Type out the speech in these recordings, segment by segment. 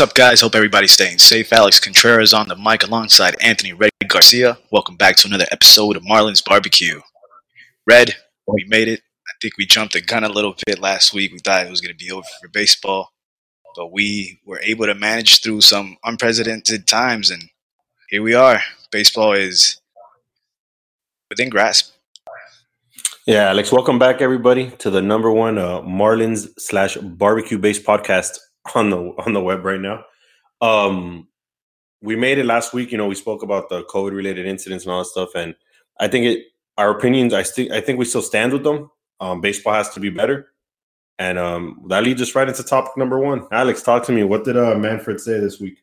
What's up, guys? Hope everybody's staying safe. Alex Contreras on the mic alongside Anthony Red Garcia. Welcome back to another episode of Marlins Barbecue. Red, we made it. I think we jumped the gun a little bit last week. We thought it was going to be over for baseball, but we were able to manage through some unprecedented times, and here we are. Baseball is within grasp. Yeah, Alex, welcome back, everybody, to the number one Marlins/barbecue-based podcast on the web right now. We made it last week. You know, we spoke about the COVID-related incidents and all that stuff, and I think our opinions, I think we still stand with them. Baseball has to be better, and that leads us right into topic number one. Alex, talk to me. What did Manfred say this week?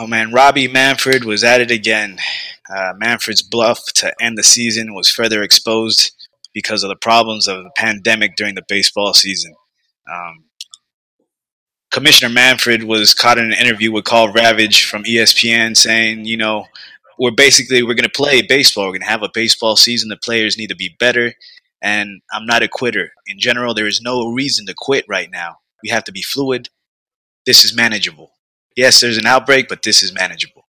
Oh, man, Robbie Manfred was at it again. Manfred's bluff to end the season was further exposed because of the problems of the pandemic during the baseball season. Commissioner Manfred was caught in an interview with Carl Ravage from ESPN saying, you know, we're going to play baseball. We're going to have a baseball season. The players need to be better, and I'm not a quitter. In general, there is no reason to quit right now. We have to be fluid. This is manageable. Yes, there's an outbreak, but this is manageable.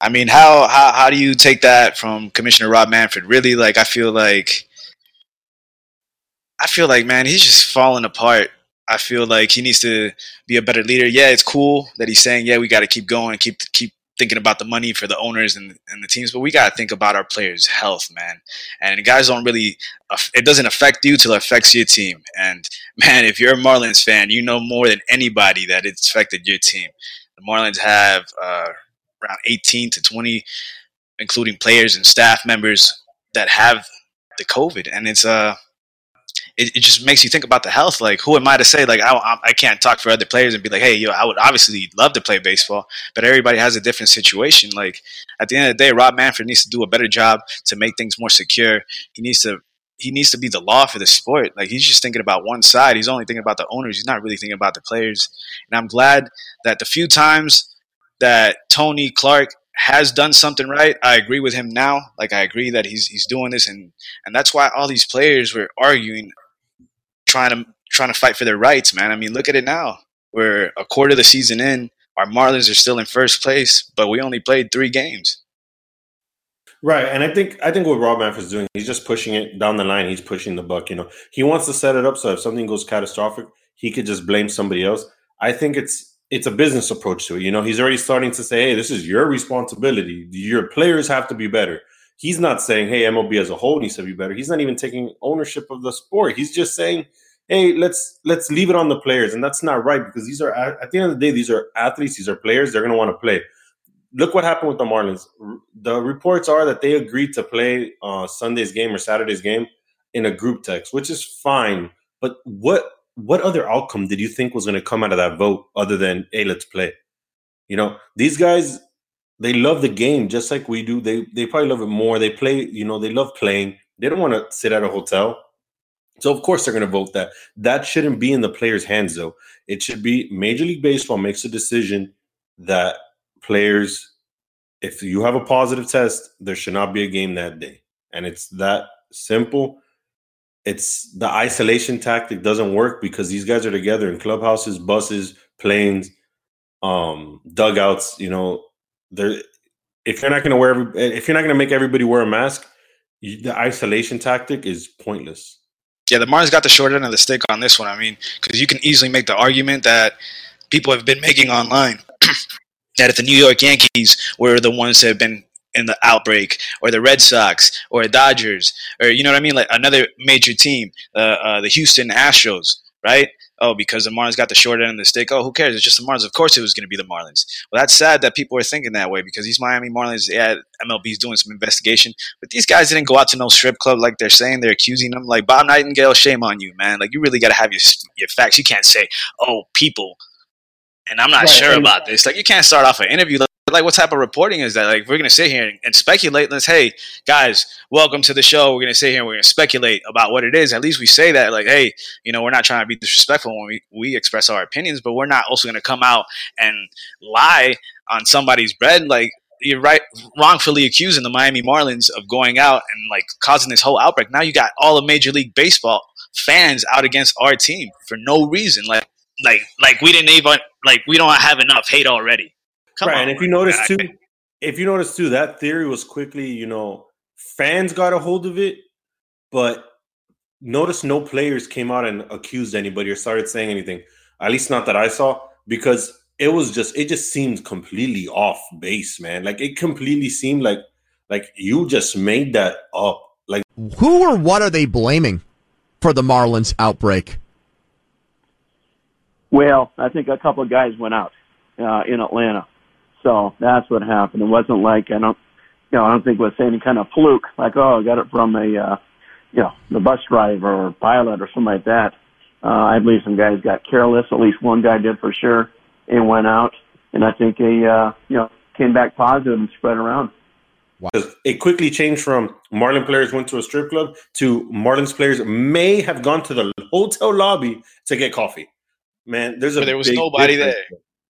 I mean, how do you take that from Commissioner Rob Manfred? Really, like, I feel like, man, he's just falling apart. I feel like he needs to be a better leader. Yeah, it's cool that he's saying, yeah, we got to keep going, keep thinking about the money for the owners and the teams, but we got to think about our players' health, man. And guys don't really – it doesn't affect you till it affects your team. And, man, if you're a Marlins fan, you know more than anybody that it's affected your team. The Marlins have around 18 to 20, including players and staff members, that have the COVID. And it's it just makes you think about the health. Like, who am I to say, like, I can't talk for other players and be like, hey, yo, I would obviously love to play baseball, but everybody has a different situation. Like, at the end of the day, Rob Manfred needs to do a better job to make things more secure. He needs to be the law for the sport. Like, he's just thinking about one side. He's only thinking about the owners. He's not really thinking about the players. And I'm glad that the few times that Tony Clark has done something right, I agree with him now. Like, I agree that he's doing this, and that's why all these players were arguing, trying to fight for their rights, man. I mean, look at it now. We're a quarter of the season in. Our Marlins are still in first place, but we only played 3 games. Right, and I think what Rob Manfred's doing, he's just pushing it down the line. He's pushing the buck. You know, he wants to set it up so if something goes catastrophic, he could just blame somebody else. I think it's a business approach to it. You know, he's already starting to say, hey, this is your responsibility. Your players have to be better. He's not saying, hey, MLB as a whole needs to be better. He's not even taking ownership of the sport. He's just saying, hey, let's leave it on the players. And that's not right, because these are, at the end of the day, these are athletes. These are players. They're going to want to play. Look what happened with the Marlins. The reports are that they agreed to play Sunday's game or Saturday's game in a group text, which is fine. But what other outcome did you think was going to come out of that vote other than, hey, let's play? You know, these guys, they love the game just like we do. They probably love it more. They play, you know, they love playing. They don't want to sit at a hotel. So, of course, they're going to vote that. That shouldn't be in the players' hands, though. It should be Major League Baseball makes a decision that players, if you have a positive test, there should not be a game that day. And it's that simple. It's the isolation tactic doesn't work because these guys are together in clubhouses, buses, planes, dugouts. You know, if you're not going to make everybody wear a mask, the isolation tactic is pointless. Yeah, the Marlins got the short end of the stick on this one. I mean, because you can easily make the argument that people have been making online that if the New York Yankees were the ones that have been in the outbreak, or the Red Sox, or Dodgers, or, you know what I mean, like another major team, the Houston Astros, right? Oh, because the Marlins got the short end of the stick. Oh, who cares? It's just the Marlins. Of course it was going to be the Marlins. Well, that's sad that people are thinking that way, because these Miami Marlins, yeah, MLB's doing some investigation, but these guys didn't go out to no strip club like they're saying. They're accusing them. Like, Bob Nightingale, shame on you, man. Like, you really got to have your facts. You can't say, oh, people, and I'm not sure about this. Like, you can't start off an interview like, what type of reporting is that? Like, we're going to sit here and speculate. Let's, hey, guys, welcome to the show. We're going to sit here and we're going to speculate about what it is. At least we say that, like, hey, you know, we're not trying to be disrespectful when we express our opinions, but we're not also going to come out and lie on somebody's bread. Like, you're right, wrongfully accusing the Miami Marlins of going out and, like, causing this whole outbreak. Now you got all of Major League Baseball fans out against our team for no reason. Like, like we didn't even like we don't have enough hate already. Come on, and if you notice too, that theory was quickly, you know, fans got a hold of it, but notice no players came out and accused anybody or started saying anything. At least not that I saw, because it just seemed completely off base, man. Like it completely seemed like you just made that up. Like who or what are they blaming for the Marlins outbreak? Well, I think a couple of guys went out in Atlanta, so that's what happened. It wasn't like I don't think it was any kind of fluke. Like I got it from the bus driver or pilot or something like that. I believe some guys got careless. At least one guy did for sure. And went out, and I think they, came back positive and spread around. Wow. It quickly changed from Marlin players went to a strip club to Marlins players may have gone to the hotel lobby to get coffee. Man, there was nobody there.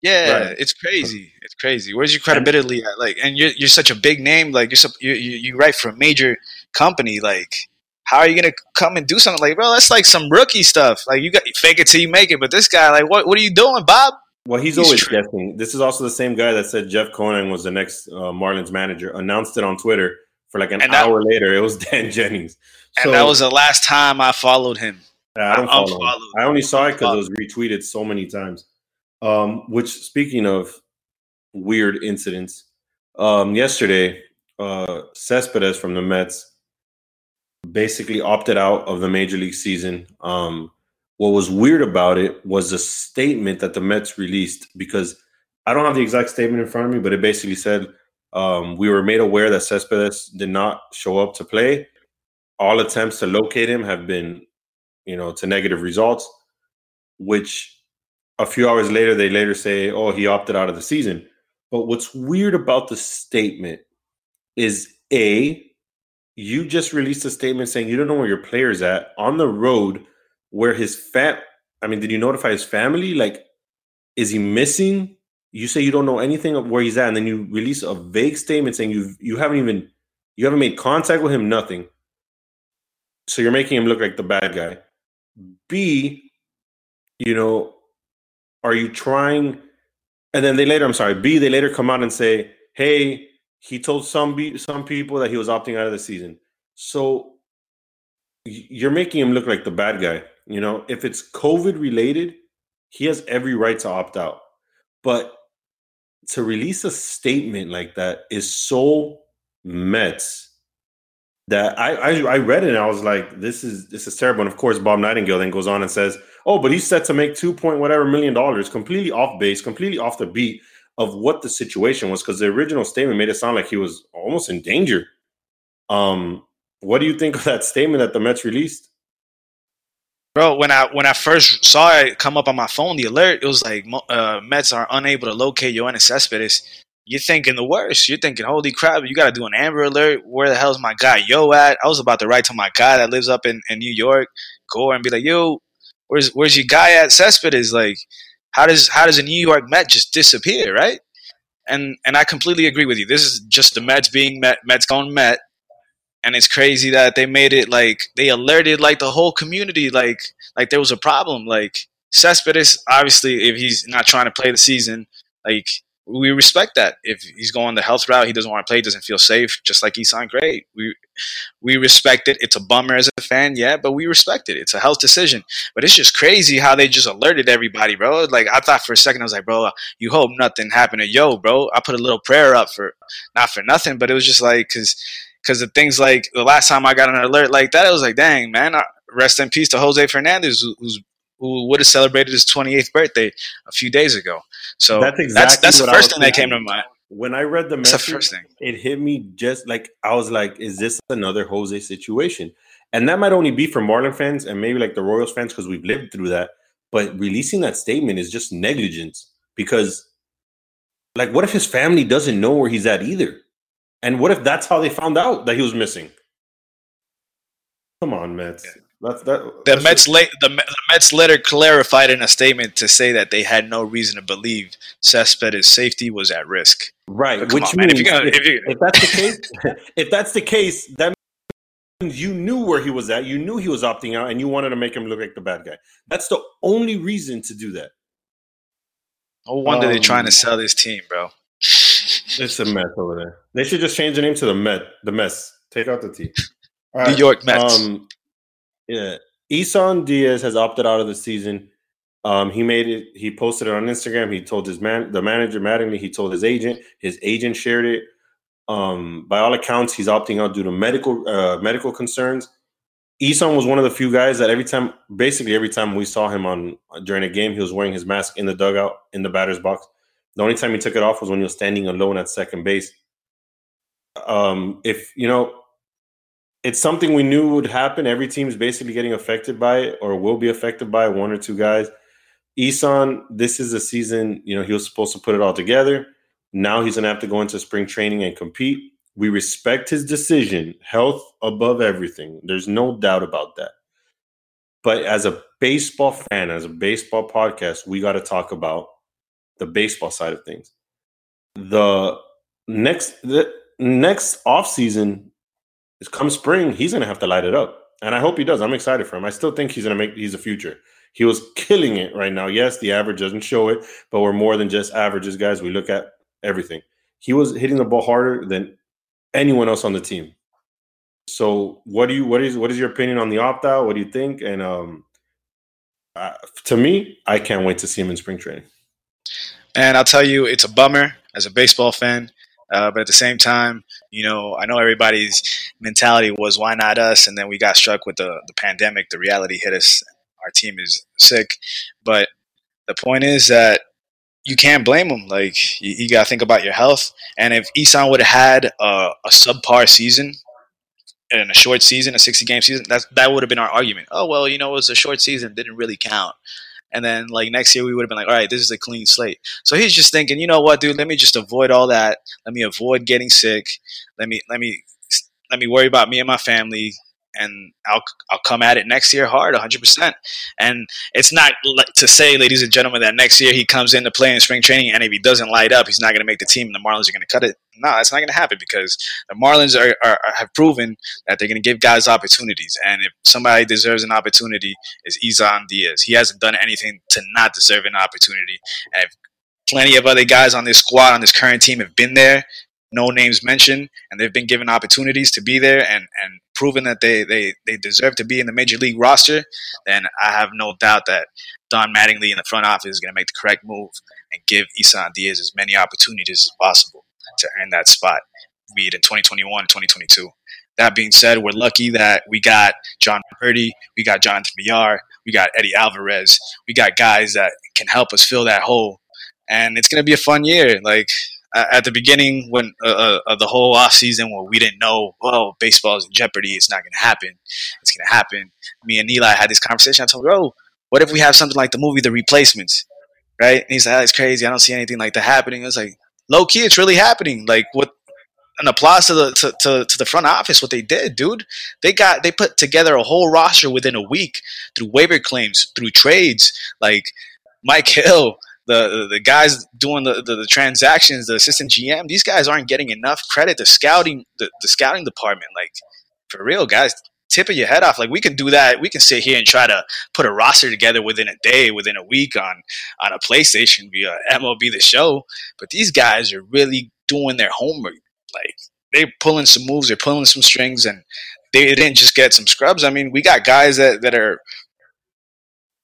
Yeah, right. It's crazy. It's crazy. Where's your credibility at? Like, and you're such a big name. Like, you write for a major company. Like, how are you gonna come and do something like, bro? That's like some rookie stuff. Like, you got fake it till you make it. But this guy, like, what are you doing, Bob? Well, he's always guessing. This is also the same guy that said Jeff Conant was the next Marlins manager, announced it on Twitter for like an hour later. It was Dan Jennings. And that was the last time I followed him. I don't follow him. I only saw it because it was retweeted so many times. Which, speaking of weird incidents, yesterday, Cespedes from the Mets basically opted out of the Major League season. What was weird about it was a statement that the Mets released, because I don't have the exact statement in front of me, but it basically said, we were made aware that Cespedes did not show up to play. All attempts to locate him have been, to negative results, which a few hours later, they later say, oh, he opted out of the season. But what's weird about the statement is, A, you just released a statement saying you don't know where your player's at on the road, where his did you notify his family? Like, is he missing? You say you don't know anything of where he's at, and then you release a vague statement saying you haven't made contact with him, nothing. So you're making him look like the bad guy. B, are you trying? And then they later come out and say, hey, he told some people that he was opting out of the season. So you're making him look like the bad guy. If it's COVID related, he has every right to opt out. But to release a statement like that is so Mets that I read it and I was like, this is terrible. And of course, Bob Nightingale then goes on and says, oh, but he's set to make $2 million, completely off base, completely off the beat of what the situation was, because the original statement made it sound like he was almost in danger. What do you think of that statement that the Mets released? Bro, when I first saw it come up on my phone, the alert, it was like, Mets are unable to locate Yoenis Cespedes. You're thinking the worst. You're thinking, holy crap, you got to do an Amber Alert. Where the hell's my guy Yo at? I was about to write to my guy that lives up in New York, go and be like, yo, where's your guy at, Cespedes? Like, how does a New York Met just disappear, right? And I completely agree with you. This is just the Mets being Mets gone Met. And it's crazy that they made it like they alerted like the whole community like there was a problem. Like Cespedes, obviously, if he's not trying to play the season, like we respect that. If he's going the health route, he doesn't want to play, doesn't feel safe, just like Isan, great. We respect it. It's a bummer as a fan, yeah, but we respect it. It's a health decision. But it's just crazy how they just alerted everybody, bro. Like I thought for a second, I was like, bro, you hope nothing happened to Yo, bro. I put a little prayer up for not for nothing, but it was just like because the things like the last time I got an alert like that, it was like, dang, man, rest in peace to Jose Fernandez, who would have celebrated his 28th birthday a few days ago. So that's the first thing that came to mind. When I read the message, it hit me just like, I was like, is this another Jose situation? And that might only be for Marlin fans and maybe like the Royals fans because we've lived through that. But releasing that statement is just negligence because, like, what if his family doesn't know where he's at either? And what if that's how they found out that he was missing? Come on, Mets. Yeah. The Mets later clarified in a statement to say that they had no reason to believe Cespedes' safety was at risk. Right, if that's the case, that means you knew where he was at, you knew he was opting out, and you wanted to make him look like the bad guy. That's the only reason to do that. No wonder they're trying to sell this team, bro. It's a mess over there. They should just change the name to the Met. The Mess. Take out the T. All right. New York Mets. Yeah. Isan Diaz has opted out of the season. He made it. He posted it on Instagram. He told his the manager Mattingly. He told his agent. His agent shared it. By all accounts, he's opting out due to medical concerns. Isan was one of the few guys that every time we saw him during a game, he was wearing his mask in the dugout, in the batter's box. The only time he took it off was when he was standing alone at second base. It's something we knew would happen. Every team's basically getting affected by it or will be affected by one or two guys. Isan, this is the season, he was supposed to put it all together. Now he's going to have to go into spring training and compete. We respect his decision, health above everything. There's no doubt about that. But as a baseball fan, as a baseball podcast, we got to talk about the baseball side of things. The next offseason, come spring, he's going to have to light it up. And I hope he does. I'm excited for him. I still think he's a future. He was killing it right now. Yes, the average doesn't show it, but we're more than just averages, guys. We look at everything. He was hitting the ball harder than anyone else on the team. So what is your opinion on the opt-out? What do you think? And to me, I can't wait to see him in spring training. And I'll tell you, it's a bummer as a baseball fan. But at the same time, I know everybody's mentality was, why not us? And then we got struck with the pandemic. The reality hit us. Our team is sick. But the point is that you can't blame him. Like, you got to think about your health. And if Isan would have had a subpar season and a short season, a 60-game season, that would have been our argument. Oh, well, it was a short season. Didn't really count. And then, next year we would have been like, all right, this is a clean slate. So he's just thinking, you know what, dude, let me just avoid all that. Let me avoid getting sick. Let me worry about me and my family, and I'll come at it next year hard, 100%. And it's not to say, ladies and gentlemen, that next year he comes in to play in spring training, and if he doesn't light up, he's not going to make the team, and the Marlins are going to cut it. No, that's not going to happen, because the Marlins have proven that they're going to give guys opportunities. And if somebody deserves an opportunity, it's Isan Diaz. He hasn't done anything to not deserve an opportunity. And if plenty of other guys on this squad, on this current team, have been there, no names mentioned, and they've been given opportunities to be there and proven that they deserve to be in the major league roster, then I have no doubt that Don Mattingly in the front office is going to make the correct move and give Isan Diaz as many opportunities as possible to earn that spot, be it in 2021 or 2022. That being said, we're lucky that we got John Purdy, we got Jonathan Villar, we got Eddie Alvarez, we got guys that can help us fill that hole, and it's going to be a fun year. At the beginning, when of the whole offseason, when we didn't know, baseball is in jeopardy, it's not going to happen. It's going to happen. Me and Eli had this conversation. I told him, what if we have something like the movie The Replacements, right? And he's like, that's crazy. I don't see anything like that happening. I was like, low-key, it's really happening. An applause to the front office, what they did, dude. They put together a whole roster within a week through waiver claims, through trades. Mike Hill, The guys doing the transactions, the assistant GM, these guys aren't getting enough credit. The scouting, the scouting department, for real, guys, tip of your head off. We can do that. We can sit here and try to put a roster together within a day, within a week on a PlayStation via MLB The Show. But these guys are really doing their homework. They're pulling some moves, they're pulling some strings, and they didn't just get some scrubs. We got guys that are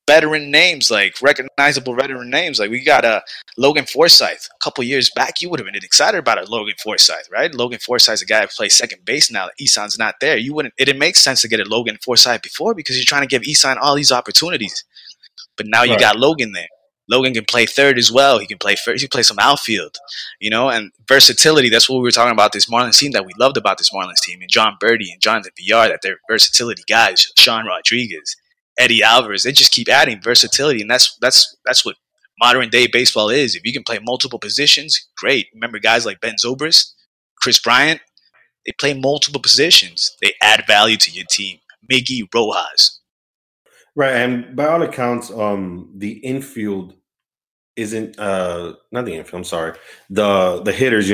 veteran names, recognizable veteran names. We got Logan Forsythe. A couple years back, you would have been excited about Logan Forsythe, right? Logan Forsythe's a guy who plays second base now. Isan's not there. It didn't make sense to get a Logan Forsythe before, because you're trying to give Isan all these opportunities. But now you got Logan there. Logan can play third as well. He can play first. He can play some outfield, and versatility. That's what we were talking about this Marlins team, that we loved about this Marlins team, and John Purdy and Jonathan Villar, that they're versatility guys, Sean Rodriguez, Eddie Alvarez. They just keep adding versatility, and that's what modern day baseball is. If you can play multiple positions, great. Remember guys like Ben Zobrist, Chris Bryant, they play multiple positions. They add value to your team. Miggy Rojas. Right, and by all accounts, the infield isn't not the infield, I'm sorry. The hitters,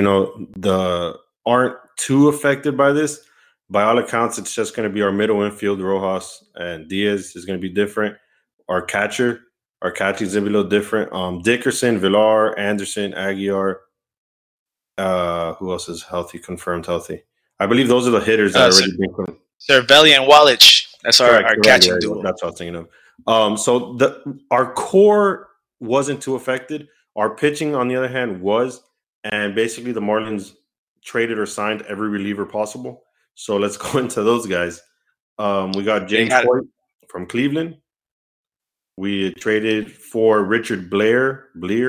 aren't too affected by this. By all accounts, it's just going to be our middle infield. Rojas and Diaz is going to be different. Our catcher, Our catching's gonna be a little different. Dickerson, Villar, Anderson, Aguiar. Who else is healthy? Confirmed healthy. I believe those are the hitters that already been confirmed. Cervelli and Wallich. That's our catching duo. That's what I was thinking of. So our core wasn't too affected. Our pitching, on the other hand, was. And basically, the Marlins traded or signed every reliever possible. So let's go into those guys. We got James Ford from Cleveland. We traded for Richard Bleier,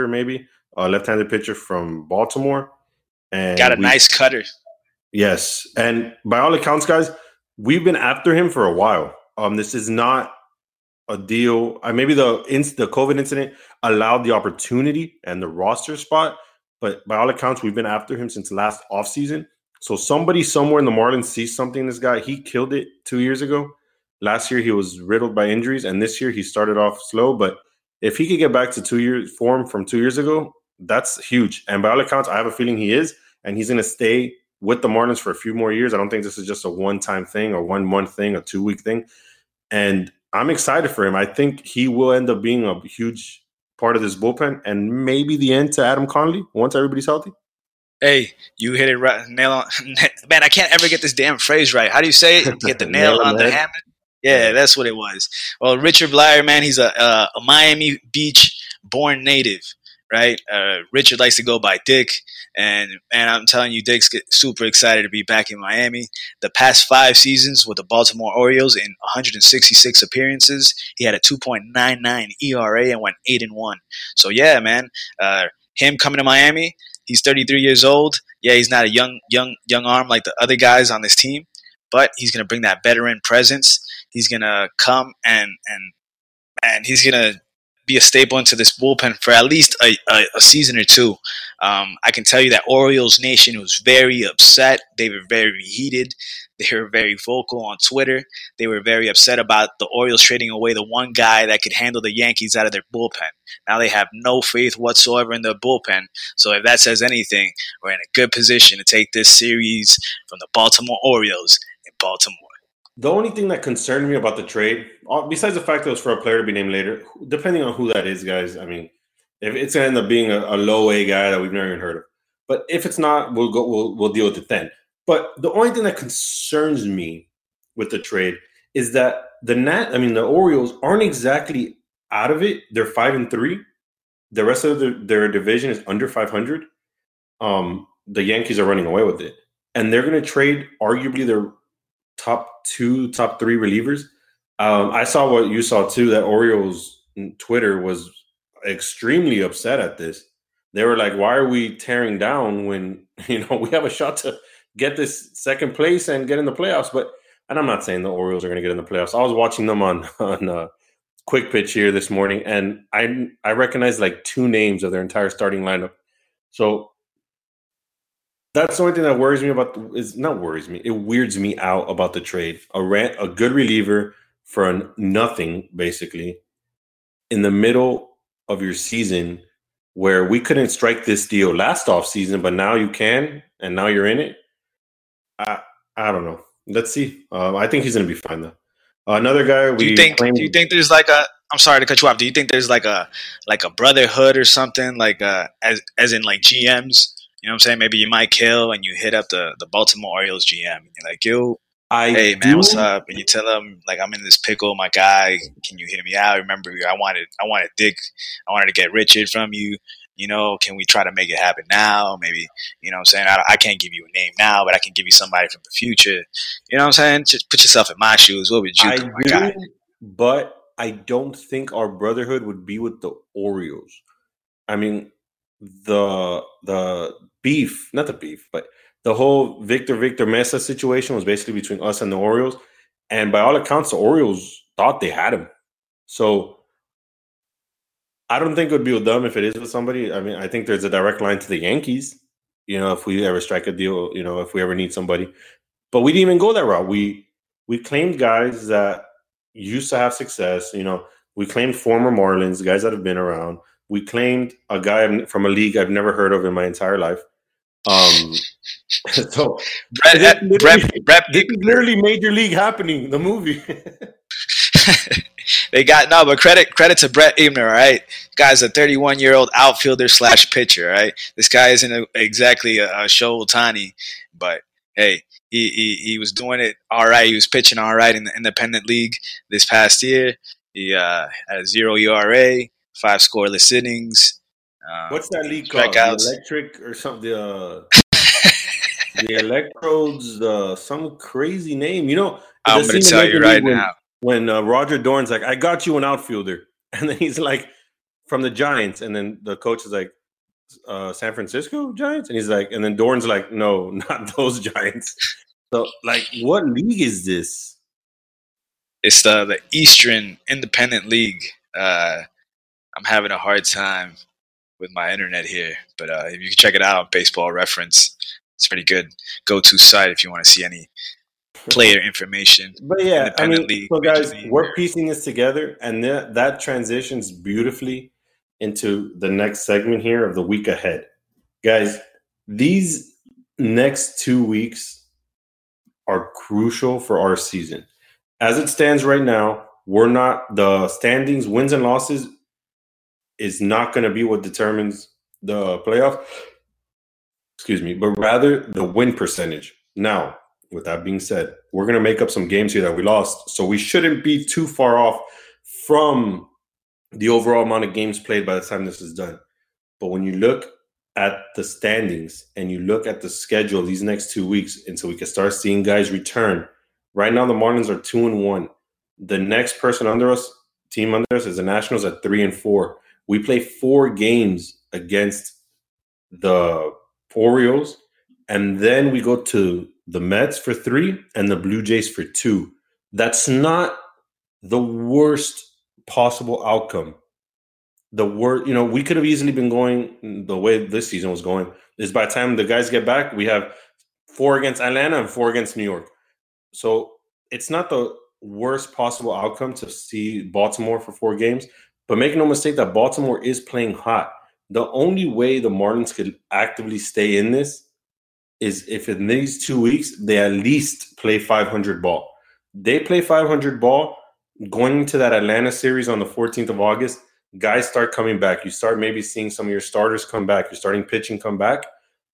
maybe, a left-handed pitcher from Baltimore. And got a nice cutter. Yes. And by all accounts, guys, we've been after him for a while. This is not a deal. Maybe the COVID incident allowed the opportunity and the roster spot. But by all accounts, we've been after him since last offseason. So somebody somewhere in the Marlins sees something in this guy. He killed it 2 years ago. Last year, he was riddled by injuries. And this year, he started off slow. But if he could get back to 2 years form from 2 years ago, that's huge. And by all accounts, I have a feeling he is. And he's going to stay with the Marlins for a few more years. I don't think this is just a one-time thing or 1 month thing, a two-week thing. And I'm excited for him. I think he will end up being a huge part of this bullpen, and maybe the end to Adam Conley once everybody's healthy. Hey, you hit it right, nail on. Man, I can't ever get this damn phrase right. How do you say it? You get the nail on the hammer? Yeah, that's what it was. Well, Richard Bleier, man, he's a Miami Beach-born native, right? Richard likes to go by Dick, and I'm telling you, Dick's super excited to be back in Miami. The past 5 seasons with the Baltimore Orioles in 166 appearances, he had a 2.99 ERA and went 8-1. So yeah, man, him coming to Miami, he's 33 years old. Yeah, he's not a young arm like the other guys on this team, but he's gonna bring that veteran presence. He's gonna come and he's gonna be a staple into this bullpen for at least a season or two. I can tell you that Orioles Nation was very upset. They were very heated. They were very vocal on Twitter. They were very upset about the Orioles trading away the one guy that could handle the Yankees out of their bullpen. Now they have no faith whatsoever in their bullpen. So if that says anything, we're in a good position to take this series from the Baltimore Orioles in Baltimore. The only thing that concerned me about the trade, besides the fact that it was for a player to be named later, depending on who that is, guys, I mean, if it's going to end up being a low-A guy that we've never even heard of. But if it's not, we'll deal with it then. But the only thing that concerns me with the trade is that the Orioles aren't exactly out of it. They're 5-3. The rest of their division is under 500. The Yankees are running away with it. And they're going to trade arguably their top 3 relievers. I saw what you saw too, that Orioles Twitter was extremely upset at this. They were like, why are we tearing down when, we have a shot to get this second place and get in the playoffs? And I'm not saying the Orioles are going to get in the playoffs. I was watching them on Quick Pitch here this morning, and I recognized like 2 names of their entire starting lineup. So that's the only thing that worries me it weirds me out about the trade. A good reliever for nothing, basically, in the middle of your season where we couldn't strike this deal last offseason, but now you can, and now you're in it. I don't know. Let's see. I think he's going to be fine, though. Another guy do you think there's like a – I'm sorry to cut you off. Do you think there's like a brotherhood or something, as in like GMs? You know what I'm saying? Maybe you might kill and you hit up the Baltimore Orioles GM. And you're like, hey, man, what's up? And you tell him, like, I'm in this pickle, my guy. Can you hear me out? Remember, I wanted Dick. I wanted to get Richard from you. You know, can we try to make it happen now? Maybe, you know what I'm saying? I can't give you a name now, but I can give you somebody from the future. You know what I'm saying? Just put yourself in my shoes. What would you do, my guy? But I don't think our brotherhood would be with the Orioles. I mean, the beef, not the beef, but the whole Victor Mesa situation was basically between us and the Orioles. And by all accounts, the Orioles thought they had him. So I don't think it would be with them if it is with somebody. I mean, I think there's a direct line to the Yankees, if we ever strike a deal, if we ever need somebody. But we didn't even go that route. We claimed guys that used to have success. We claimed former Marlins, guys that have been around. We claimed a guy from a league I've never heard of in my entire life. So Brett literally Major League Happening, the movie. They got no, but credit to Brett Eibner, all right? Guy's a 31-year-old outfielder / pitcher, right? This guy isn't exactly a Shohei Ohtani, but hey, he was doing it all right. He was pitching all right in the independent league this past year. He had a 0 ERA, 5 scoreless innings. What's that league called? The Electric or something? The Electrodes, some crazy name. You know, I'm going to tell you right now. When Roger Dorn's like, I got you an outfielder. And then he's like, from the Giants. And then the coach is like, San Francisco Giants? And he's like, and then Dorn's like, no, not those Giants. So, like, what league is this? It's the Eastern Independent League. I'm having a hard time with my internet here. But if you can check it out on Baseball Reference, it's a pretty good go-to site if you want to see any player information. But yeah, I mean, league, so guys, we're piecing this together, and that transitions beautifully into the next segment here of the week ahead. Guys, these next 2 weeks are crucial for our season. As it stands right now, we're not the standings, wins and losses is not going to be what determines the playoff. Excuse me, but rather the win percentage. Now, with that being said, we're going to make up some games here that we lost, so we shouldn't be too far off from the overall amount of games played by the time this is done. But when you look at the standings and you look at the schedule these next 2 weeks, and so we can start seeing guys return. Right now, the Marlins are 2-1. The next person under us, team under us, is the Nationals at 3-4. We play 4 games against the Orioles, and then we go to the Mets for 3 and the Blue Jays for 2. That's not the worst possible outcome. The worst, you know, we could have easily been going the way this season was going. Is by the time the guys get back, we have 4 against Atlanta and 4 against New York. So it's not the worst possible outcome to see Baltimore for 4 games. But make no mistake that Baltimore is playing hot. The only way the Marlins could actively stay in this is if in these 2 weeks they at least play 500 ball. They play 500 ball going into that Atlanta series on the 14th of August. Guys start coming back. You start maybe seeing some of your starters come back. You're starting pitching come back.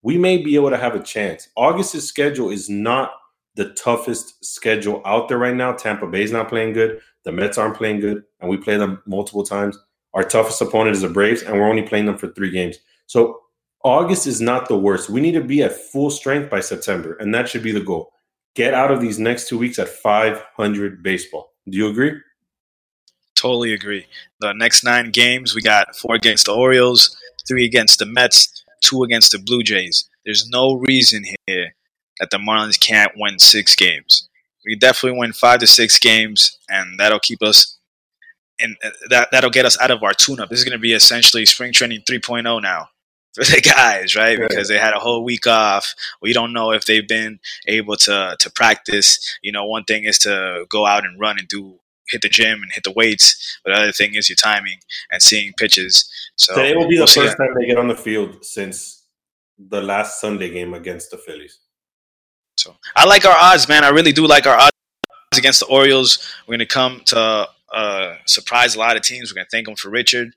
We may be able to have a chance. August's schedule is not the toughest schedule out there right now. Tampa Bay's not playing good. The Mets aren't playing good, and we play them multiple times. Our toughest opponent is the Braves, and we're only playing them for 3 games. So August is not the worst. We need to be at full strength by September, and that should be the goal. Get out of these next 2 weeks at 500 baseball. Do you agree? Totally agree. The next 9 games, we got 4 against the Orioles, 3 against the Mets, 2 against the Blue Jays. There's no reason here that the Marlins can't win 6 games. We definitely win 5 to 6 games, and that'll keep us and that'll get us out of our tune-up. This is going to be essentially spring training 3.0 now for the guys, right? Because they had a whole week off. We don't know if they've been able to practice. You know, one thing is to go out and run and hit the gym and hit the weights, but the other thing is your timing and seeing pitches. So today will be the first time they get on the field since the last Sunday game against the Phillies. So I like our odds, man. I really do like our odds against the Orioles. We're going to come to surprise a lot of teams. We're going to thank them for Richard.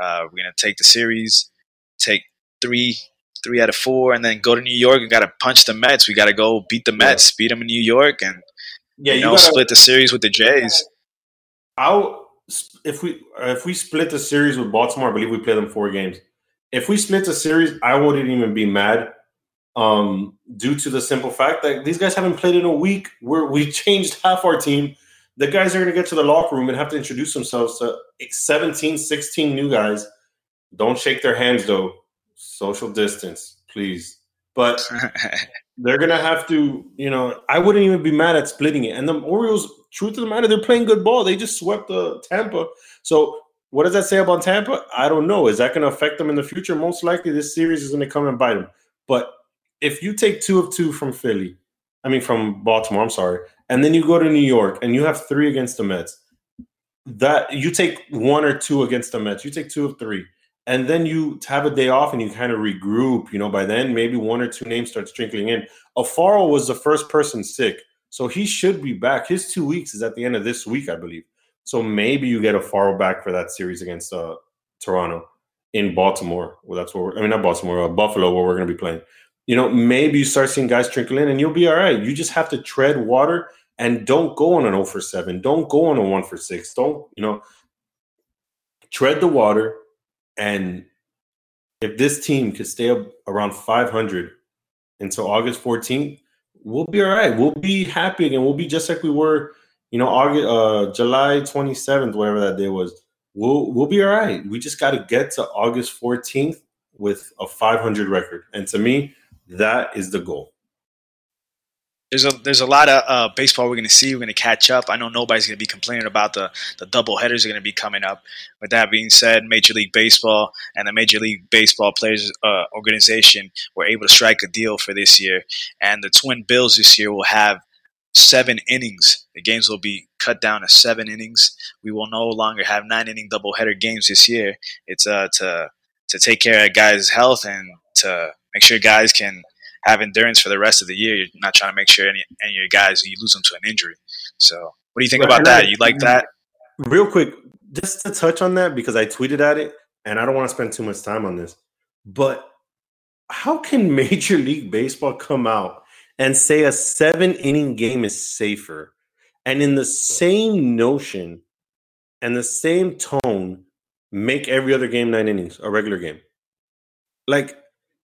We're going to take the series, take three out of 4, and then go to New York and got to punch the Mets. We got to go beat the Mets, beat them in New York, and split the series with the Jays. If we split the series with Baltimore, I believe we play them 4 games. If we split the series, I wouldn't even be mad. Due to the simple fact that these guys haven't played in a week. We changed half our team. The guys are going to get to the locker room and have to introduce themselves to 17, 16 new guys. Don't shake their hands, though. Social distance, please. But they're going to have to, you know, I wouldn't even be mad at splitting it. And the Orioles, truth of the matter, they're playing good ball. They just swept Tampa. So what does that say about Tampa? I don't know. Is that going to affect them in the future? Most likely this series is going to come and bite them. But if you take 2 of 2 from Baltimore, and then you go to New York and you have 3 against the Mets, that you take 1 or 2 against the Mets, you take 2 of 3, and then you have a day off and you kind of regroup. You know, by then maybe 1 or 2 names starts trickling in. Alfaro was the first person sick, so he should be back. His 2 weeks is at the end of this week, I believe. So maybe you get Alfaro back for that series against Toronto in Baltimore. Well, that's what we're, I mean, not Baltimore, Buffalo, where we're going to be playing. You know, maybe you start seeing guys trickle in and you'll be all right. You just have to tread water and don't go on an 0 for 7. Don't go on a 1 for 6. Don't, you know, tread the water. And if this team could stay up around 500 until August 14th, we'll be all right. We'll be happy again. We'll be just like we were, you know, July 27th, whatever that day was. We'll be all right. We just got to get to August 14th with a 500 record. And to me, that is the goal. There's a lot of baseball we're going to see. We're going to catch up. I know nobody's going to be complaining about the double headers are going to be coming up. With that being said, Major League Baseball and the Major League Baseball Players Organization were able to strike a deal for this year. And the Twin Bills this year will have 7 innings. The games will be cut down to 7 innings. We will no longer have 9-inning doubleheader games this year. It's to take care of guys' health and to make sure guys can have endurance for the rest of the year. You're not trying to make sure any of your guys, you lose them to an injury. So what do you think about that? You like that? Real quick, just to touch on that, because I tweeted at it, and I don't want to spend too much time on this, but how can Major League Baseball come out and say a 7-inning game is safer? And in the same notion and the same tone, make every other game 9 innings, a regular game. Like,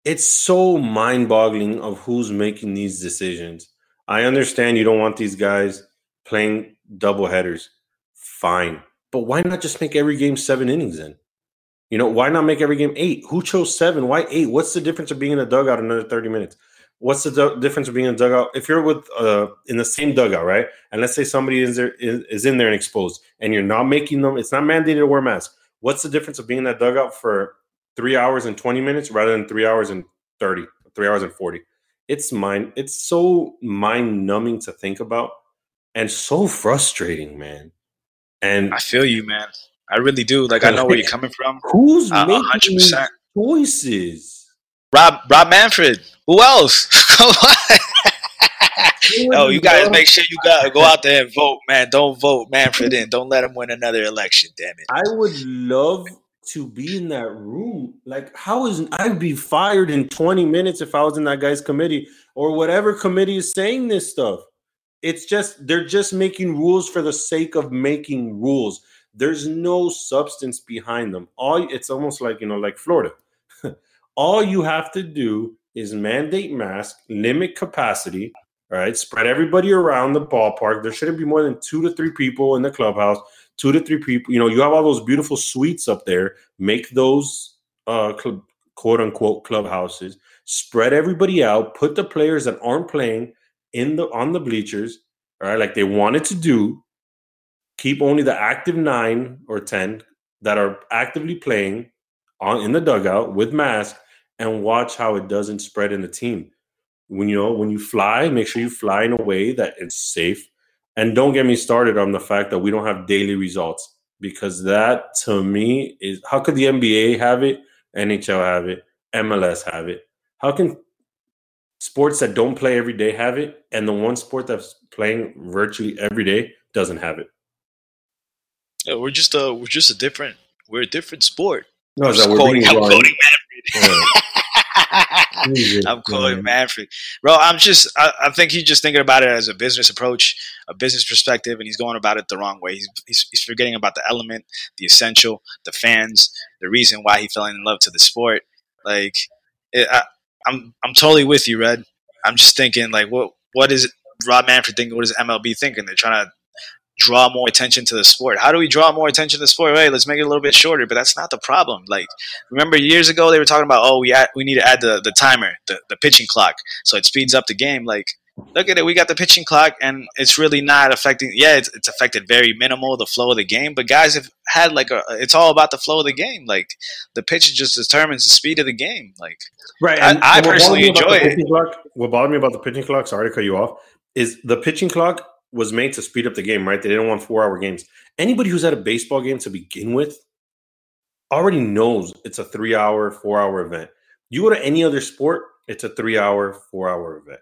it's so mind-boggling of who's making these decisions. I understand you don't want these guys playing doubleheaders. Fine. But why not just make every game 7 innings then? You know, why not make every game 8? Who chose 7? Why 8? What's the difference of being in a dugout another 30 minutes? What's the difference of being in a dugout? If you're with in the same dugout, right? And let's say somebody is in there and exposed, and you're not making them. It's not mandated to wear masks. What's the difference of being in that dugout for 3 hours and 20 minutes rather than 3 hours and 30, 3 hours and 40. It's so mind-numbing to think about and so frustrating, man. And I feel you, man. I really do. Like, I know where you're coming from. Who's making 100%. Choices? Rob Manfred. Who else? Oh, you guys make sure you go out there and vote, man. Don't vote Manfred in. Don't let him win another election, damn it. I would love to be in that room. Like, I'd be fired in 20 minutes if I was in that guy's committee or whatever committee is saying this stuff. It's just, they're just making rules for the sake of making rules. There's no substance behind them. It's almost like, you know, like Florida. All you have to do is mandate masks, limit capacity, all right, spread everybody around the ballpark. There shouldn't be more than 2 to 3 people in the clubhouse. 2 to 3 people, you know, you have all those beautiful suites up there. Make those quote unquote clubhouses. Spread everybody out. Put the players that aren't playing on the bleachers, all right, like they wanted to do. Keep only the active 9 or 10 that are actively playing in the dugout with masks, and watch how it doesn't spread in the team. When you fly, make sure you fly in a way that it's safe. And don't get me started on the fact that we don't have daily results, because that, to me, is how could the NBA have it, NHL have it, MLS have it? How can sports that don't play every day have it, and the one sport that's playing virtually every day doesn't have it? Yeah, we're a different sport. No, is that we're quoting I'm calling Manfred. Bro, I think he's just thinking about it as a business approach, a business perspective, and he's going about it the wrong way. He's forgetting about the element, the essential, the fans, the reason why he fell in love to the sport. Like, I'm totally with you, Red. I'm just thinking, like, what is Rob Manfred thinking? What is MLB thinking? They're trying to draw more attention to the sport. How do we draw more attention to the sport? Hey, let's make it a little bit shorter, but that's not the problem. Like, remember years ago they were talking about, we need to add the timer, the pitching clock, so it speeds up the game. Like, look at it. We got the pitching clock, and it's really not affecting. Yeah, it's affected very minimal, the flow of the game, but guys have had it's all about the flow of the game. Like, the pitch just determines the speed of the game. Like, right. I personally enjoy it. What bothered me about the pitching clock, sorry to cut you off, is the pitching clock was made to speed up the game, right? They didn't want 4-hour games. Anybody who's at a baseball game to begin with already knows it's a 3-hour, 4-hour event. You go to any other sport, it's a 3-hour, 4-hour event.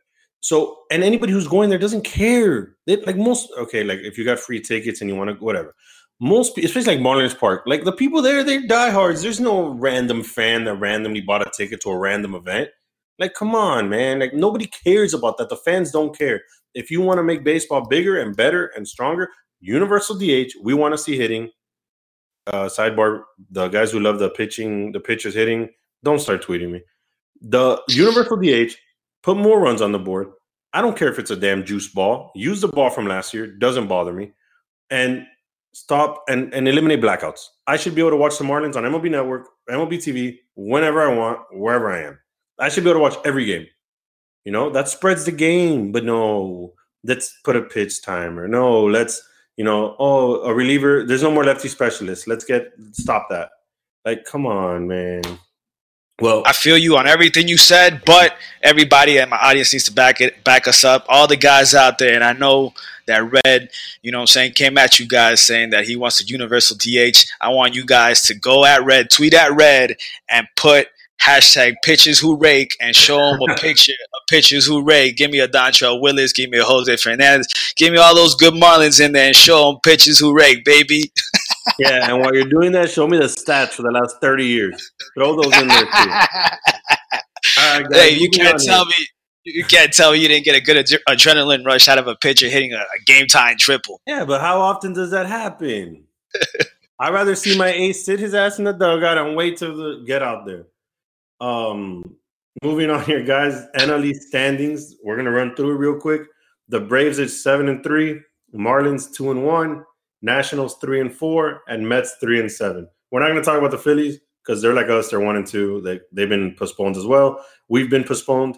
So, and anybody who's going there doesn't care. They, like most, okay, like if you got free tickets and you want to, whatever. Most, especially like Marlins Park, like the people there, they're diehards. There's no random fan that randomly bought a ticket to a random event. Like, come on, man. Like, nobody cares about that. The fans don't care. If you want to make baseball bigger and better and stronger, universal DH, we want to see hitting. Sidebar, the guys who love the pitching, the pitchers hitting, don't start tweeting me. The universal DH. Put more runs on the board. I don't care if it's a damn juice ball. Use the ball from last year. Doesn't bother me. And stop and eliminate blackouts. I should be able to watch the Marlins on MLB Network, MLB TV, whenever I want, wherever I am. I should be able to watch every game. You know, that spreads the game. But no, let's put a pitch timer. No, let's, you know, oh, a reliever. There's no more lefty specialists. Let's get, stop that. Like, come on, man. Well, I feel you on everything you said, but everybody in my audience needs to back us up. All the guys out there, and I know that Red, you know what I'm saying, came at you guys saying that he wants a universal DH. I want you guys to go at Red, tweet at Red, and put hashtag pitchers who rake and show them a picture of pitchers who rake. Give me a Dontrell Willis. Give me a Jose Fernandez. Give me all those good Marlins in there and show them pitchers who rake, baby. Yeah, and while you're doing that, show me the stats for the last 30 years. Throw those in there, too. Right, guys, hey, you can't tell me you didn't get a good adrenaline rush out of a pitcher hitting a game-tying triple. Yeah, but how often does that happen? I'd rather see my ace sit his ass in the dugout and wait to get out there. Moving on here, guys. NL East standings. We're going to run through it real quick. The Braves are 7-3. Marlins 2-1. Nationals 3-4 and Mets 3-7. We're not going to talk about the Phillies because they're like us; they're 1-2. They've been postponed as well. We've been postponed.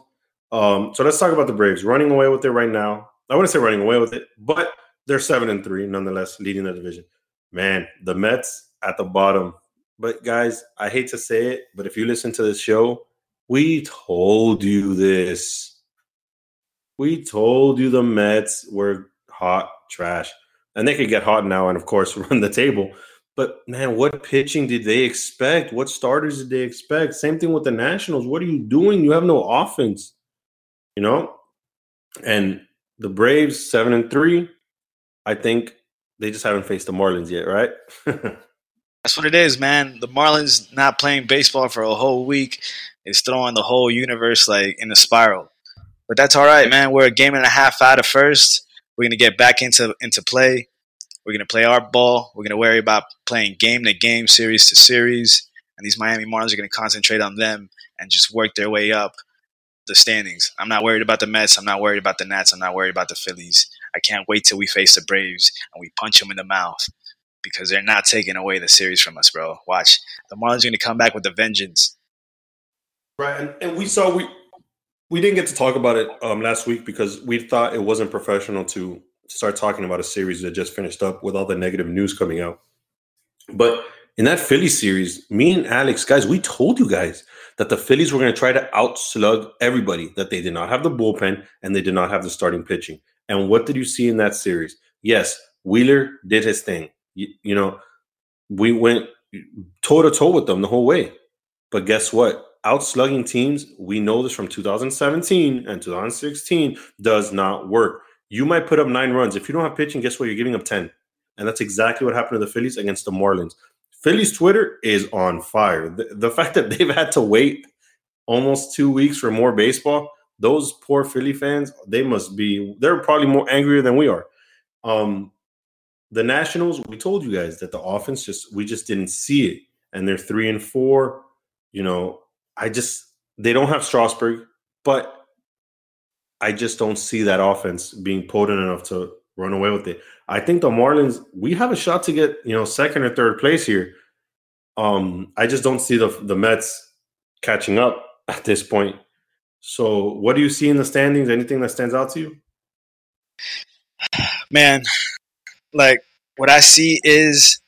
So let's talk about the Braves running away with it right now. I wouldn't say running away with it, but they're 7-3 nonetheless, leading the division. Man, the Mets at the bottom. But guys, I hate to say it, but if you listen to this show, we told you this. We told you the Mets were hot trash. And they could get hot now and, of course, run the table. But, man, what pitching did they expect? What starters did they expect? Same thing with the Nationals. What are you doing? You have no offense, you know? And the Braves, 7-3, I think they just haven't faced the Marlins yet, right? That's what it is, man. The Marlins not playing baseball for a whole week is throwing the whole universe, like, in a spiral. But that's all right, man. We're a game and a half out of first. We're going to get back into play. We're going to play our ball. We're going to worry about playing game to game, series to series. And these Miami Marlins are going to concentrate on them and just work their way up the standings. I'm not worried about the Mets. I'm not worried about the Nats. I'm not worried about the Phillies. I can't wait till we face the Braves and we punch them in the mouth because they're not taking away the series from us, bro. Watch. The Marlins are going to come back with a vengeance. Right. And we saw – we didn't get to talk about it last week because we thought it wasn't professional to start talking about a series that just finished up with all the negative news coming out. But in that Phillies series, me and Alex, guys, we told you guys that the Phillies were going to try to outslug everybody, that they did not have the bullpen and they did not have the starting pitching. And what did you see in that series? Yes, Wheeler did his thing. You know, we went toe-to-toe with them the whole way. But guess what? Outslugging teams, we know this from 2017 and 2016, does not work. You might put up 9 runs. If you don't have pitching, guess what? You're giving up 10. And that's exactly what happened to the Phillies against the Marlins. Phillies Twitter is on fire. The fact that they've had to wait almost 2 weeks for more baseball, those poor Philly fans, they're probably more angrier than we are. The Nationals, we told you guys that the offense, we just didn't see it. And they're 3-4, you know. They don't have Strasburg, but I just don't see that offense being potent enough to run away with it. I think the Marlins, we have a shot to get, you know, second or third place here. I just don't see the Mets catching up at this point. So what do you see in the standings? Anything that stands out to you? Man, like what I see is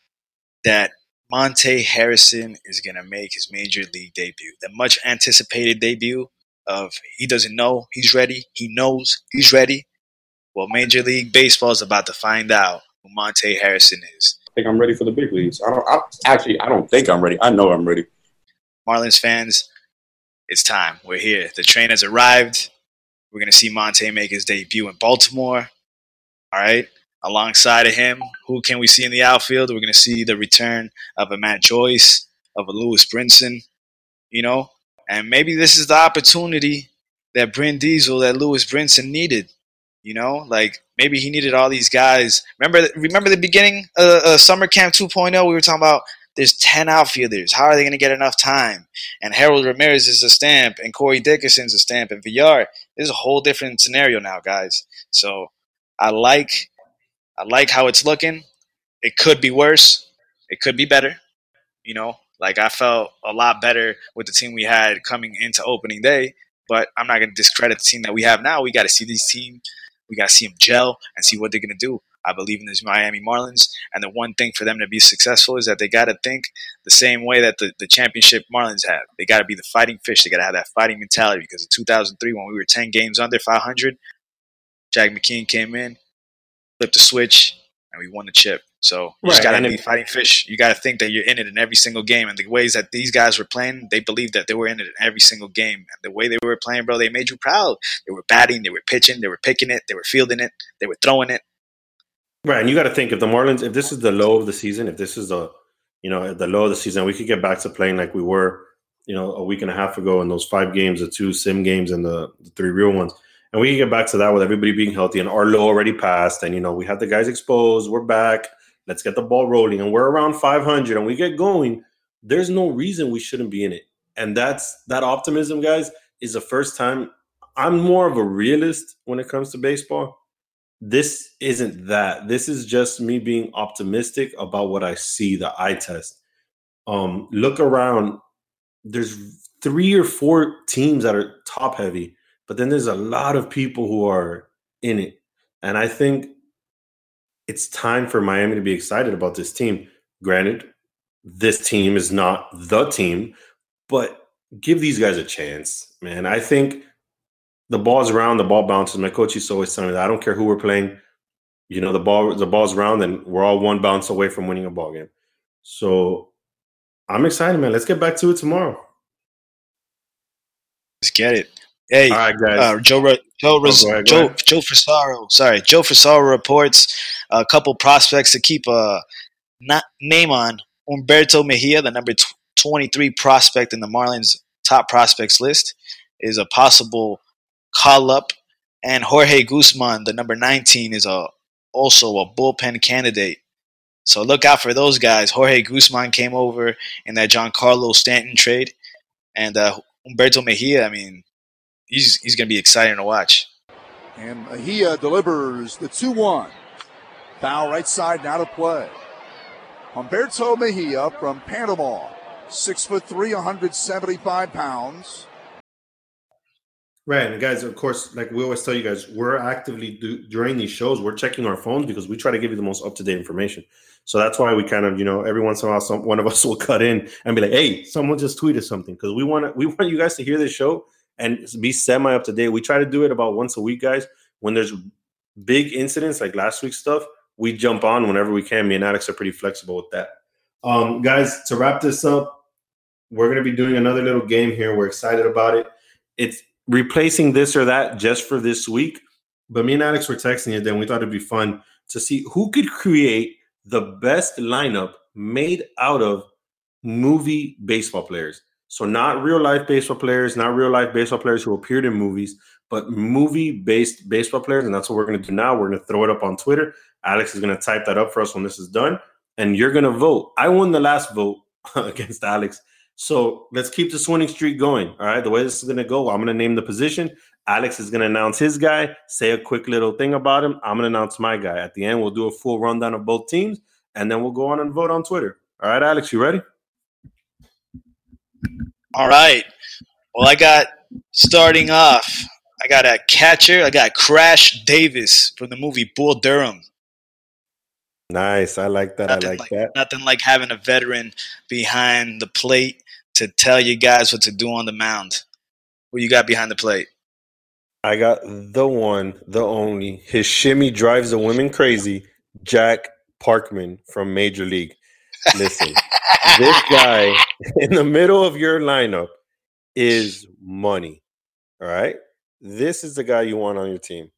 that Monte Harrison is going to make his major league debut, the much-anticipated debut of he doesn't know, he's ready, he knows, he's ready. Well, Major League Baseball is about to find out who Monte Harrison is. I think I'm ready for the big leagues. I don't think I'm ready. I know I'm ready. Marlins fans, it's time. We're here. The train has arrived. We're going to see Monte make his debut in Baltimore. All right. Alongside of him, who can we see in the outfield? We're going to see the return of a Matt Joyce, of a Lewis Brinson, you know. And maybe this is the opportunity that Bryn Diesel, that Lewis Brinson needed, you know. Like, maybe he needed all these guys. Remember the beginning of Summer Camp 2.0? We were talking about there's 10 outfielders. How are they going to get enough time? And Harold Ramirez is a stamp, and Corey Dickerson's a stamp, and Villar. This is a whole different scenario now, guys. So I like how it's looking. It could be worse. It could be better. You know, like, I felt a lot better with the team we had coming into opening day, but I'm not going to discredit the team that we have now. We got to see this team. We got to see them gel and see what they're going to do. I believe in this Miami Marlins, and the one thing for them to be successful is that they got to think the same way that the championship Marlins have. They got to be the fighting fish. They got to have that fighting mentality, because in 2003, when we were 10 games under 500, Jack McKean came in, flipped the switch, and we won the chip. So you just got to be fighting fish. You got to think that you're in every single game. And the ways that these guys were playing, they believed that they were in it in every single game. And the way they were playing, bro, they made you proud. They were batting, they were pitching, they were picking it, they were fielding it, they were throwing it. Right, and you got to think, if the Marlins, if this is the low of the season, if this is the low of the season, we could get back to playing like we were, you know, a week and a half ago in those 5 games, the 2 sim games and the 3 real ones. And we can get back to that with everybody being healthy and our low already passed. And, you know, we had the guys exposed. We're back. Let's get the ball rolling. And we're around 500 and we get going. There's no reason we shouldn't be in it. And that optimism, guys, is the first time. I'm more of a realist when it comes to baseball. This isn't that. This is just me being optimistic about what I see, the eye test. Look around. There's 3 or 4 teams that are top heavy. But then there's a lot of people who are in it. And I think it's time for Miami to be excited about this team. Granted, this team is not the team, but give these guys a chance, man. I think the ball's round, the ball bounces. My coach used to always tell me that. I don't care who we're playing. You know, the ball's round, and we're all one bounce away from winning a ball game. So I'm excited, man. Let's get back to it tomorrow. Let's get it. Hey, all right, guys. Joe Fassaro. Sorry, Joe Fassaro reports a couple prospects to keep a name on. Humberto Mejia, the number 23 prospect in the Marlins' top prospects list, is a possible call-up. And Jorge Guzman, the number 19, is also a bullpen candidate. So look out for those guys. Jorge Guzman came over in that Giancarlo Stanton trade. And Humberto Mejia, I mean, He's going to be exciting to watch. And Mejia delivers the 2-1. Foul right side, now to play. Humberto Mejia from Panama. 6'3", 175 pounds. Right, and guys, of course, like we always tell you guys, we're actively, during these shows, we're checking our phones because we try to give you the most up-to-date information. So that's why we kind of, you know, every once in a while, one of us will cut in and be like, hey, someone just tweeted something, because we want you guys to hear this show and be semi up to date. We try to do it about once a week, guys. When there's big incidents like last week's stuff, we jump on whenever we can. Me and Alex are pretty flexible with that. Guys, to wrap this up, we're going to be doing another little game here. We're excited about it. It's replacing this or that just for this week. But me and Alex were texting it then. We thought it'd be fun to see who could create the best lineup made out of movie baseball players. So not real-life baseball players, who appeared in movies, but movie-based baseball players. And that's what we're going to do now. We're going to throw it up on Twitter. Alex is going to type that up for us when this is done. And you're going to vote. I won the last vote against Alex. So let's keep this winning streak going, all right? The way this is going to go, I'm going to name the position. Alex is going to announce his guy, say a quick little thing about him. I'm going to announce my guy. At the end, we'll do a full rundown of both teams, and then we'll go on and vote on Twitter. All right, Alex, you ready? All right. Well, I got, starting off, I got a catcher. I got Crash Davis from the movie Bull Durham. Nice. I like that. I like that. Nothing like having a veteran behind the plate to tell you guys what to do on the mound. Who you got behind the plate? I got the one, the only. His shimmy drives the women crazy, Jack Parkman from Major League. Listen, this guy in the middle of your lineup is money, all right? This is the guy you want on your team.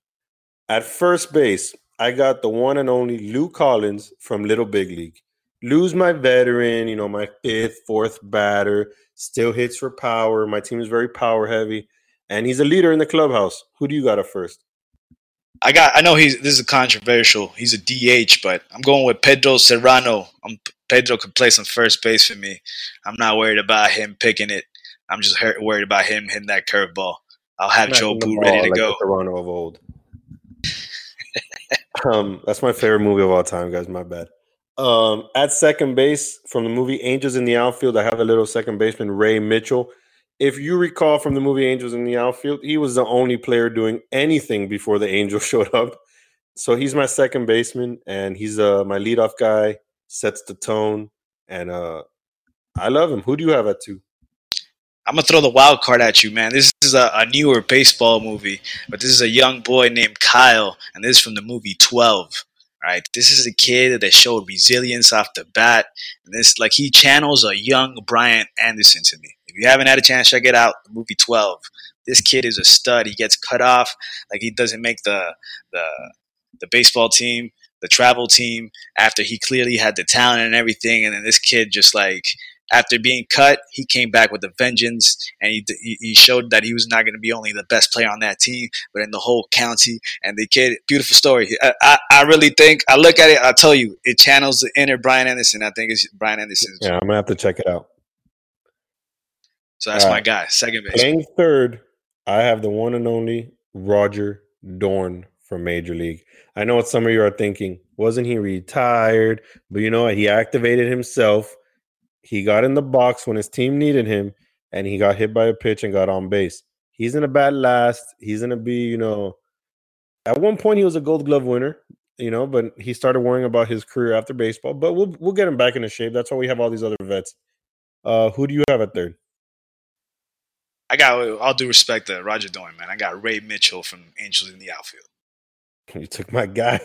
At first base, I got the one and only Lou Collins from Little Big League. Lou's my veteran, you know, my fifth, fourth batter, still hits for power. My team is very power heavy, and he's a leader in the clubhouse. Who do you got at first? I know this is controversial. He's a DH, but I'm going with Pedro Serrano. Pedro could play some first base for me. I'm not worried about him picking it. I'm just worried about him hitting that curveball. I'll have Joe Boo ready to like go. Serrano of old. That's my favorite movie of all time, guys. My bad. At second base, from the movie Angels in the Outfield, I have a little second baseman, Ray Mitchell. If you recall from the movie Angels in the Outfield, he was the only player doing anything before the Angels showed up. So he's my second baseman, and he's my leadoff guy, sets the tone, and I love him. Who do you have at two? I'm going to throw the wild card at you, man. This is a newer baseball movie, but this is a young boy named Kyle, and this is from the movie 12. All right, this is a kid that showed resilience off the bat. And this, like, he channels a young Brian Anderson to me. If you haven't had a chance, check it out. The movie 12. This kid is a stud. He gets cut off, like he doesn't make the baseball team, the travel team, after he clearly had the talent and everything. And then this kid just like, after being cut, he came back with a vengeance, and he showed that he was not going to be only the best player on that team, but in the whole county. And the kid, beautiful story. I really think, I look at it, I tell you, it channels the inner Brian Anderson. I think it's Brian Anderson. Yeah, I'm going to have to check it out. So that's my guy, second base. Playing third, I have the one and only Roger Dorn from Major League. I know what some of you are thinking. Wasn't he retired? But you know what? He activated himself. He got in the box when his team needed him, and he got hit by a pitch and got on base. He's in a bad last. He's going to be, you know, at one point he was a Gold Glove winner, you know, but he started worrying about his career after baseball. But we'll get him back into shape. That's why we have all these other vets. Who do you have at third? I got, all due respect to Roger Dorn, man. I got Ray Mitchell from Angels in the Outfield. You took my guy.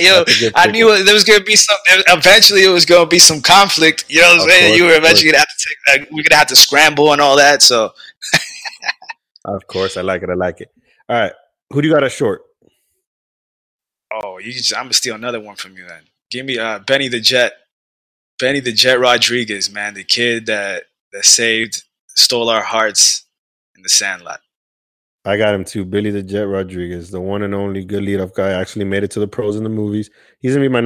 Yo, I knew there was gonna be some. Eventually, it was gonna be some conflict. You know what I'm saying? You were eventually gonna have to take. We're gonna have to scramble and all that. So, of course, I like it. I like it. All right, who do you got at short? Oh, I'm gonna steal another one from you then. Give me Benny the Jet Rodriguez, man, the kid that stole our hearts in the Sandlot. I got him too, Billy the Jet Rodriguez, the one and only good leadoff guy. Actually made it to the pros in the movies. He's gonna be my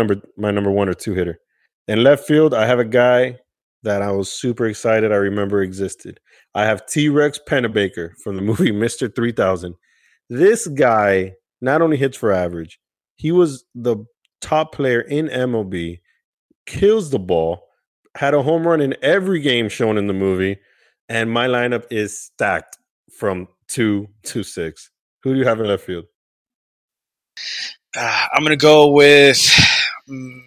number one or two hitter. In left field, I have a guy that I was super excited I remember existed. I have T-Rex Pennebaker from the movie Mr. 3000. This guy not only hits for average, he was the top player in MLB, kills the ball, had a home run in every game shown in the movie, and my lineup is stacked from 2-6. Who do you have in left field? I'm gonna go with. Let me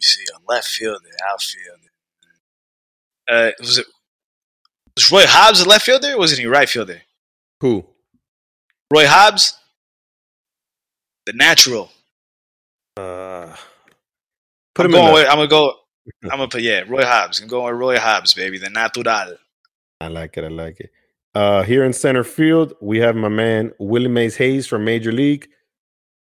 see. Left field and outfield. Was Roy Hobbs a left fielder? Or wasn't he right fielder? Who? Roy Hobbs. The natural. Put him in. Roy Hobbs. I'm going with Roy Hobbs, baby. The natural. I like it. Here in center field, we have my man, Willie Mays Hayes from Major League.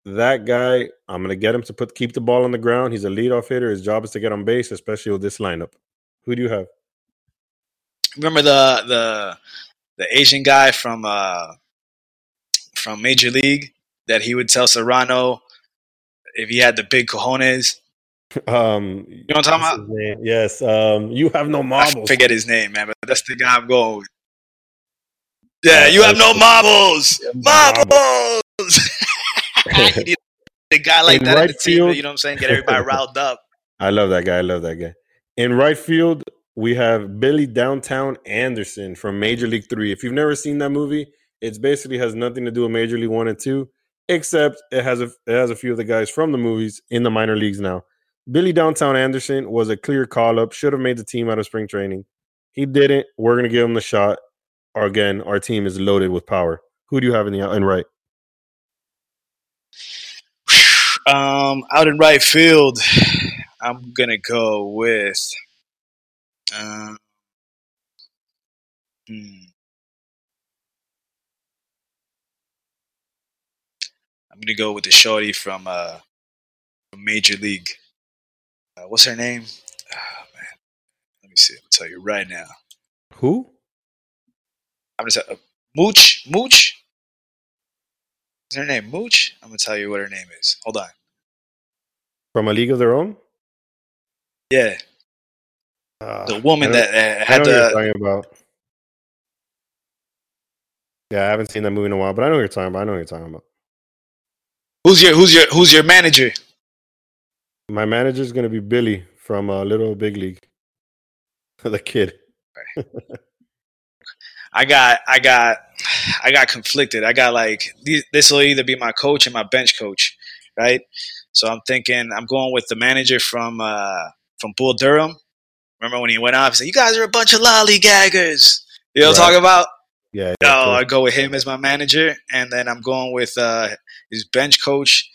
That guy, I'm going to get him to keep the ball on the ground. He's a leadoff hitter. His job is to get on base, especially with this lineup. Who do you have? Remember the Asian guy from Major League that he would tell Serrano if he had the big cojones? You know what I'm talking about? Yes. You have no marbles. I forget his name, man, but that's the guy I'm going with. Yeah, you have no marbles. Marbles. You need a guy like that in the team, you know what I'm saying? Get everybody riled up. I love that guy. In right field, we have Billy Downtown Anderson from Major League 3. If you've never seen that movie, it basically has nothing to do with Major League 1 and 2, except it has a few of the guys from the movies in the minor leagues now. Billy Downtown Anderson was a clear call-up, should have made the team out of spring training. He didn't. We're going to give him the shot. Again, our team is loaded with power. Who do you have in right? Out in right field, I'm going to go with I'm going to go with the shorty from Major League. What's her name? Oh, man. Let me see. I'll tell you right now. Who? I'm going to tell Mooch. Mooch? Is her name Mooch? I'm going to tell you what her name is. Hold on. From A League of Their Own? Yeah. The woman that had the... I know what you're talking about. Yeah, I haven't seen that movie in a while, but I know what you're talking about. Who's your manager? My manager's gonna be Billy from Little Big League. The kid. I got conflicted. I got like this will either be my coach and my bench coach, right? So I'm thinking I'm going with the manager from Bull Durham. Remember when he went off? He said, "You guys are a bunch of lollygaggers." You know what I'm talking about? Yeah. No, I go with him as my manager, and then I'm going with his bench coach.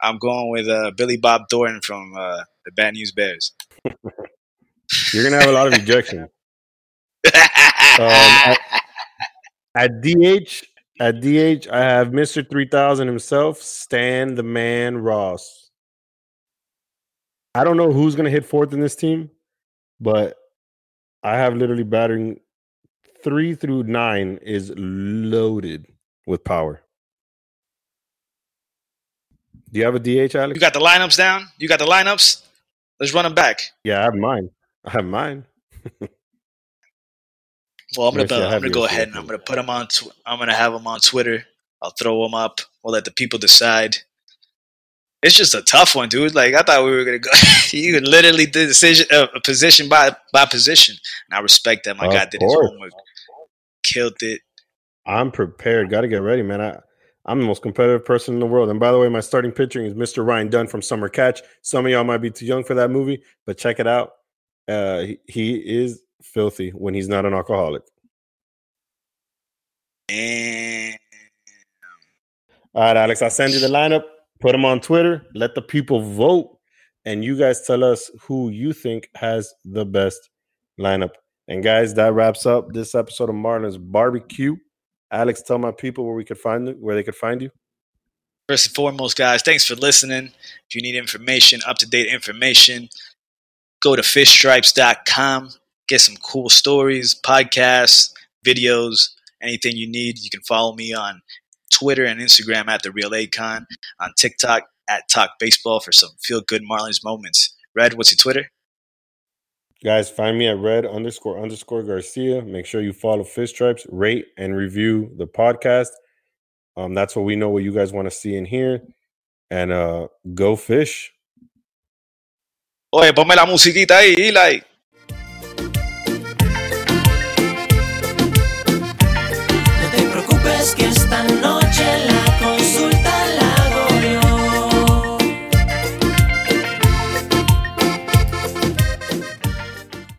I'm going with Billy Bob Thornton from the Bad News Bears. You're gonna have a lot of rejection. At DH, I have Mr. 3000 himself, Stan the Man Ross. I don't know who's gonna hit fourth in this team, but I have literally batting 3 through 9 is loaded with power. Do you have a DH, Alex? You got the lineups down? You got the lineups? Let's run them back. Yeah, I have mine. Well, I'm gonna go ahead and I'm gonna put them on. I'm gonna have them on Twitter. I'll throw them up. We'll let the people decide. It's just a tough one, dude. Like I thought we were gonna go. You literally did decision position by position, and I respect that. My guy did his homework, killed it. I'm prepared. Got to get ready, man. I'm the most competitive person in the world. And by the way, my starting pitching is Mr. Ryan Dunn from Summer Catch. Some of y'all might be too young for that movie, but check it out. He is filthy when he's not an alcoholic. Damn. All right, Alex, I'll send you the lineup. Put them on Twitter. Let the people vote. And you guys tell us who you think has the best lineup. And guys, that wraps up this episode of Marlins Barbecue. Alex, tell my people where they could find you. First and foremost, guys, thanks for listening. If you need information, up-to-date information, go to fishstripes.com. Get some cool stories, podcasts, videos, anything you need. You can follow me on Twitter and Instagram at The Real Akon, on TikTok at Talk Baseball for some feel-good Marlins moments. Red, what's your Twitter? Guys, find me at red__Garcia. Make sure you follow Fish Stripes, rate, and review the podcast. That's what we know what you guys want to see in here. And go fish. Oye, ponme la musiquita ahí, Eli. No te preocupes que esta noche